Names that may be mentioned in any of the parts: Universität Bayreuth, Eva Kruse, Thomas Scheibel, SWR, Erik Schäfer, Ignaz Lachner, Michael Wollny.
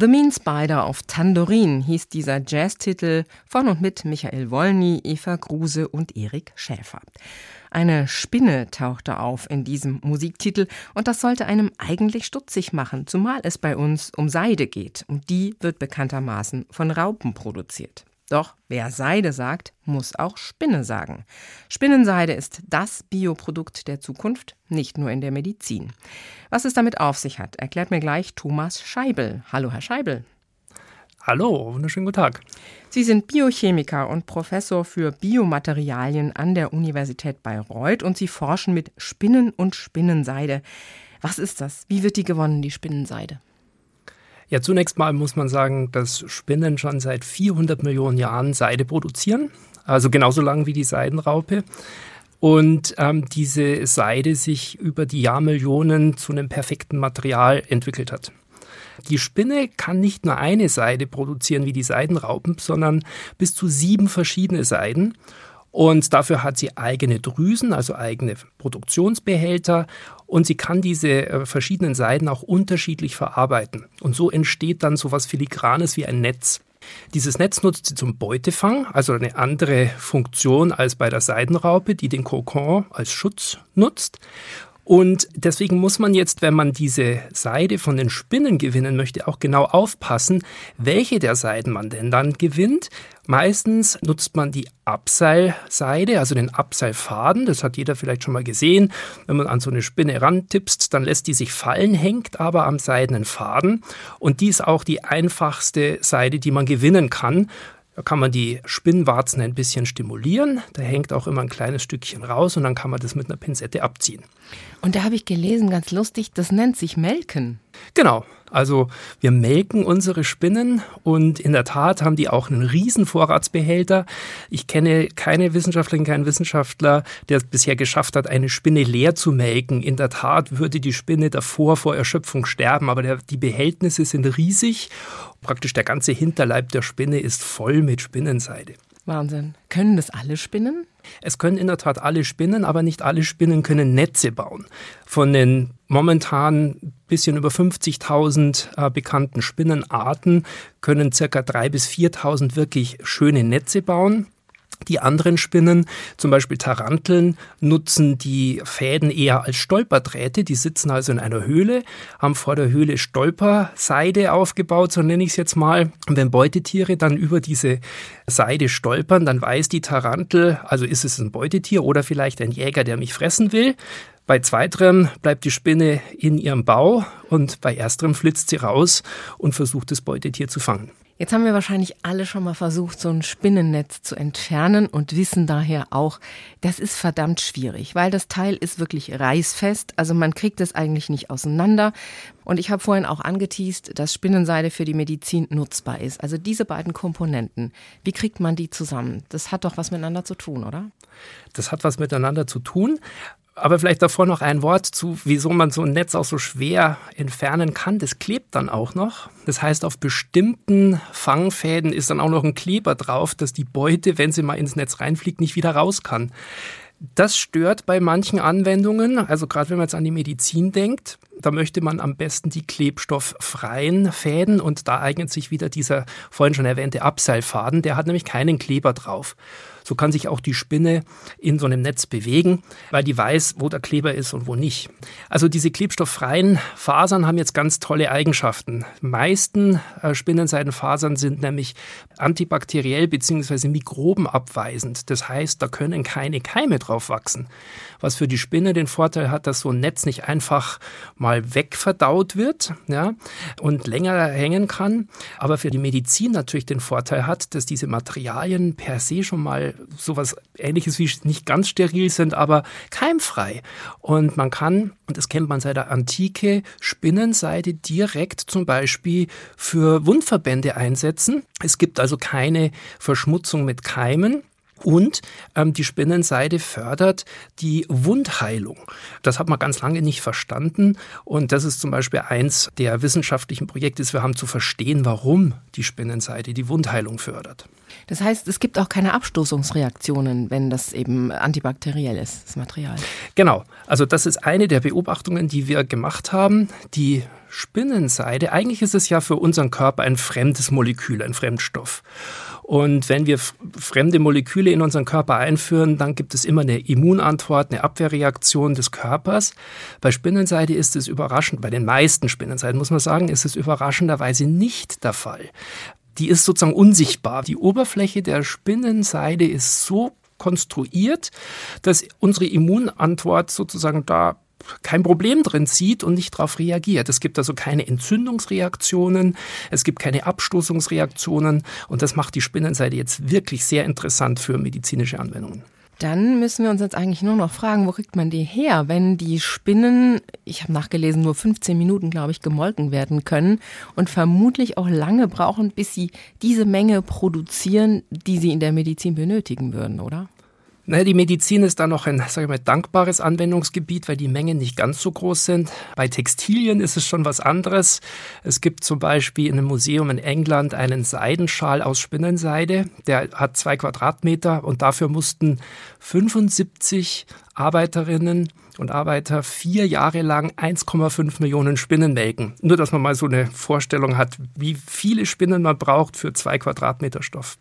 The Mean Spider auf Tandorin hieß dieser Jazztitel von und mit Michael Wollny, Eva Kruse und Erik Schäfer. Eine Spinne tauchte auf in diesem Musiktitel und das sollte einem eigentlich stutzig machen, zumal es bei uns um Seide geht und die wird bekanntermaßen von Raupen produziert. Doch wer Seide sagt, muss auch Spinne sagen. Spinnenseide ist das Bioprodukt der Zukunft, nicht nur in der Medizin. Was es damit auf sich hat, erklärt mir gleich Thomas Scheibel. Hallo, Herr Scheibel. Hallo, wunderschönen guten Tag. Sie sind Biochemiker und Professor für Biomaterialien an der Universität Bayreuth und Sie forschen mit Spinnen und Spinnenseide. Was ist das? Wie wird die gewonnen, die Spinnenseide? Ja, zunächst mal muss man sagen, dass Spinnen schon seit 400 Millionen Jahren Seide produzieren, also genauso lang wie die Seidenraupe. Und diese Seide sich über die Jahrmillionen zu einem perfekten Material entwickelt hat. Die Spinne kann nicht nur eine Seide produzieren wie die Seidenraupen, sondern bis zu 7 verschiedene Seiden. Und dafür hat sie eigene Drüsen, also eigene Produktionsbehälter. Und sie kann diese verschiedenen Seiden auch unterschiedlich verarbeiten. Und so entsteht dann so etwas Filigranes wie ein Netz. Dieses Netz nutzt sie zum Beutefang, also eine andere Funktion als bei der Seidenraupe, die den Kokon als Schutz nutzt. Und deswegen muss man jetzt, wenn man diese Seide von den Spinnen gewinnen möchte, auch genau aufpassen, welche der Seiden man denn dann gewinnt. Meistens nutzt man die Abseilseide, also den Abseilfaden. Das hat jeder vielleicht schon mal gesehen. Wenn man an so eine Spinne rantippst, dann lässt die sich fallen, hängt aber am seidenen Faden. Und die ist auch die einfachste Seide, die man gewinnen kann. Da kann man die Spinnwarzen ein bisschen stimulieren. Da hängt auch immer ein kleines Stückchen raus und dann kann man das mit einer Pinzette abziehen. Und da habe ich gelesen, ganz lustig, das nennt sich Melken. Genau, also wir melken unsere Spinnen und in der Tat haben die auch einen riesen Vorratsbehälter. Ich kenne keine Wissenschaftlerin, keinen Wissenschaftler, der es bisher geschafft hat, eine Spinne leer zu melken. In der Tat würde die Spinne davor vor Erschöpfung sterben, aber die Behältnisse sind riesig. Praktisch der ganze Hinterleib der Spinne ist voll mit Spinnenseide. Wahnsinn. Können das alle Spinnen? Es können in der Tat alle Spinnen, aber nicht alle Spinnen können Netze bauen. Von den momentan ein bisschen über 50.000 bekannten Spinnenarten können ca. 3.000 bis 4.000 wirklich schöne Netze bauen. Die anderen Spinnen, zum Beispiel Taranteln, nutzen die Fäden eher als Stolperdrähte. Die sitzen also in einer Höhle, haben vor der Höhle Stolperseide aufgebaut, so nenne ich es jetzt mal. Und wenn Beutetiere dann über diese Seide stolpern, dann weiß die Tarantel, also ist es ein Beutetier oder vielleicht ein Jäger, der mich fressen will. Bei zweiterem bleibt die Spinne in ihrem Bau und bei ersterem flitzt sie raus und versucht, das Beutetier zu fangen. Jetzt haben wir wahrscheinlich alle schon mal versucht, so ein Spinnennetz zu entfernen und wissen daher auch, das ist verdammt schwierig, weil das Teil ist wirklich reißfest, also man kriegt es eigentlich nicht auseinander. Und ich habe vorhin auch angeteast, dass Spinnenseide für die Medizin nutzbar ist. Also diese beiden Komponenten, wie kriegt man die zusammen? Das hat doch was miteinander zu tun, oder? Das hat was miteinander zu tun. Aber vielleicht davor noch ein Wort zu, wieso man so ein Netz auch so schwer entfernen kann. Das klebt dann auch noch. Das heißt, auf bestimmten Fangfäden ist dann auch noch ein Kleber drauf, dass die Beute, wenn sie mal ins Netz reinfliegt, nicht wieder raus kann. Das stört bei manchen Anwendungen, also gerade wenn man jetzt an die Medizin denkt, da möchte man am besten die klebstofffreien Fäden und da eignet sich wieder dieser vorhin schon erwähnte Abseilfaden, der hat nämlich keinen Kleber drauf. So kann sich auch die Spinne in so einem Netz bewegen, weil die weiß, wo der Kleber ist und wo nicht. Also diese klebstofffreien Fasern haben jetzt ganz tolle Eigenschaften. Die meisten Spinnenseidenfasern sind nämlich antibakteriell bzw. mikrobenabweisend. Das heißt, da können keine Keime drauf wachsen. Was für die Spinne den Vorteil hat, dass so ein Netz nicht einfach mal wegverdaut wird, ja, und länger hängen kann. Aber für die Medizin natürlich den Vorteil hat, dass diese Materialien per se schon mal sowas Ähnliches wie nicht ganz steril sind, aber keimfrei. Und man kann, und das kennt man seit der Antike, Spinnenseide direkt zum Beispiel für Wundverbände einsetzen. Es gibt also keine Verschmutzung mit Keimen. Und die Spinnenseide fördert die Wundheilung. Das hat man ganz lange nicht verstanden. Und das ist zum Beispiel eins der wissenschaftlichen Projekte, wir haben zu verstehen, warum die Spinnenseide die Wundheilung fördert. Das heißt, es gibt auch keine Abstoßungsreaktionen, wenn das eben antibakteriell ist, das Material. Genau. Also das ist eine der Beobachtungen, die wir gemacht haben. Die Spinnenseide, eigentlich ist es ja für unseren Körper ein fremdes Molekül, ein Fremdstoff. Und wenn wir fremde Moleküle in unseren Körper einführen, dann gibt es immer eine Immunantwort, eine Abwehrreaktion des Körpers. Bei Spinnenseide ist es überraschend, bei den meisten Spinnenseiden muss man sagen, ist es überraschenderweise nicht der Fall. Die ist sozusagen unsichtbar. Die Oberfläche der Spinnenseide ist so konstruiert, dass unsere Immunantwort sozusagen da kein Problem drin sieht und nicht darauf reagiert. Es gibt also keine Entzündungsreaktionen, es gibt keine Abstoßungsreaktionen und das macht die Spinnenseide jetzt wirklich sehr interessant für medizinische Anwendungen. Dann müssen wir uns jetzt eigentlich nur noch fragen, wo kriegt man die her, wenn die Spinnen, ich habe nachgelesen, nur 15 Minuten, glaube ich, gemolken werden können und vermutlich auch lange brauchen, bis sie diese Menge produzieren, die sie in der Medizin benötigen würden, oder? Naja, die Medizin ist da noch ein, sage ich mal, dankbares Anwendungsgebiet, weil die Mengen nicht ganz so groß sind. Bei Textilien ist es schon was anderes. Es gibt zum Beispiel in einem Museum in England einen Seidenschal aus Spinnenseide. Der hat 2 Quadratmeter und dafür mussten 75 Arbeiterinnen und Arbeiter 4 Jahre lang 1,5 Millionen Spinnen melken. Nur, dass man mal so eine Vorstellung hat, wie viele Spinnen man braucht für 2 Quadratmeter Stoff.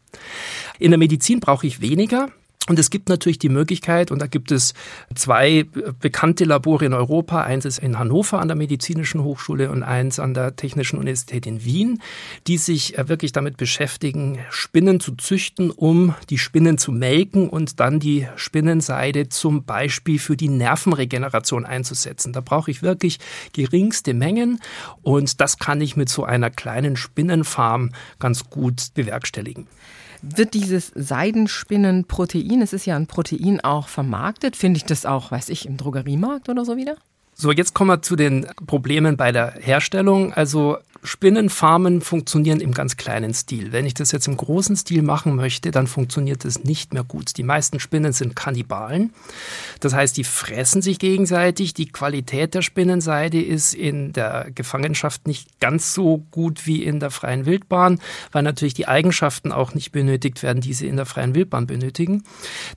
In der Medizin brauche ich weniger. Und es gibt natürlich die Möglichkeit, und da gibt es 2 bekannte Labore in Europa, eins ist in Hannover an der Medizinischen Hochschule und eins an der Technischen Universität in Wien, die sich wirklich damit beschäftigen, Spinnen zu züchten, um die Spinnen zu melken und dann die Spinnenseide zum Beispiel für die Nervenregeneration einzusetzen. Da brauche ich wirklich geringste Mengen und das kann ich mit so einer kleinen Spinnenfarm ganz gut bewerkstelligen. Wird dieses Seidenspinnenprotein, es ist ja ein Protein, auch vermarktet? Finde ich das auch, weiß ich, im Drogeriemarkt oder so wieder? So, jetzt kommen wir zu den Problemen bei der Herstellung. Also Spinnenfarmen funktionieren im ganz kleinen Stil. Wenn ich das jetzt im großen Stil machen möchte, dann funktioniert das nicht mehr gut. Die meisten Spinnen sind Kannibalen. Das heißt, die fressen sich gegenseitig. Die Qualität der Spinnenseide ist in der Gefangenschaft nicht ganz so gut wie in der freien Wildbahn, weil natürlich die Eigenschaften auch nicht benötigt werden, die sie in der freien Wildbahn benötigen.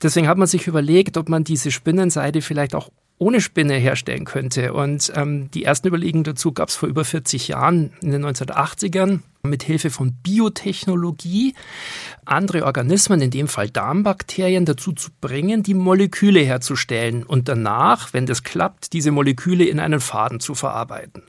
Deswegen hat man sich überlegt, ob man diese Spinnenseide vielleicht auch ohne Spinne herstellen könnte. Und die ersten Überlegungen dazu gab es vor über 40 Jahren, in den 1980ern, mit Hilfe von Biotechnologie andere Organismen, in dem Fall Darmbakterien, dazu zu bringen, die Moleküle herzustellen und danach, wenn das klappt, diese Moleküle in einen Faden zu verarbeiten.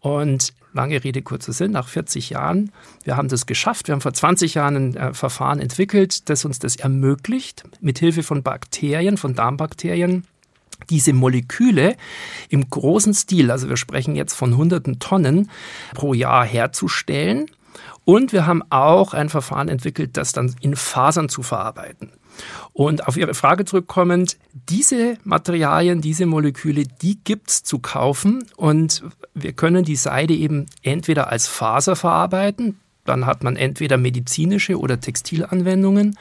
Und lange Rede, kurzer Sinn, nach 40 Jahren, wir haben das geschafft. Wir haben vor 20 Jahren ein Verfahren entwickelt, das uns das ermöglicht, mit Hilfe von Bakterien, von Darmbakterien, diese Moleküle im großen Stil, also wir sprechen jetzt von hunderten Tonnen pro Jahr herzustellen. Und wir haben auch ein Verfahren entwickelt, das dann in Fasern zu verarbeiten. Und auf Ihre Frage zurückkommend, diese Materialien, diese Moleküle, die gibt's zu kaufen. Und wir können die Seide eben entweder als Faser verarbeiten, dann hat man entweder medizinische oder Textilanwendungen.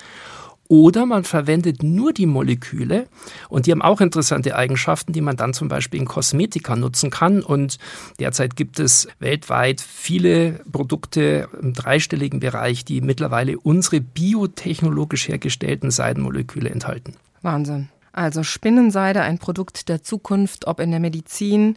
Oder man verwendet nur die Moleküle und die haben auch interessante Eigenschaften, die man dann zum Beispiel in Kosmetika nutzen kann. Und derzeit gibt es weltweit viele Produkte im dreistelligen Bereich, die mittlerweile unsere biotechnologisch hergestellten Seidenmoleküle enthalten. Wahnsinn. Also Spinnenseide, ein Produkt der Zukunft, ob in der Medizin,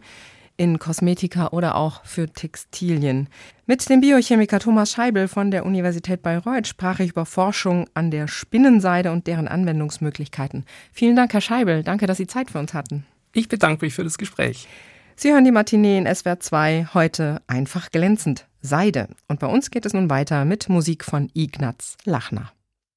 in Kosmetika oder auch für Textilien. Mit dem Biochemiker Thomas Scheibel von der Universität Bayreuth sprach ich über Forschung an der Spinnenseide und deren Anwendungsmöglichkeiten. Vielen Dank, Herr Scheibel. Danke, dass Sie Zeit für uns hatten. Ich bedanke mich für das Gespräch. Sie hören die Matinee in SWR 2, heute einfach glänzend, Seide. Und bei uns geht es nun weiter mit Musik von Ignaz Lachner.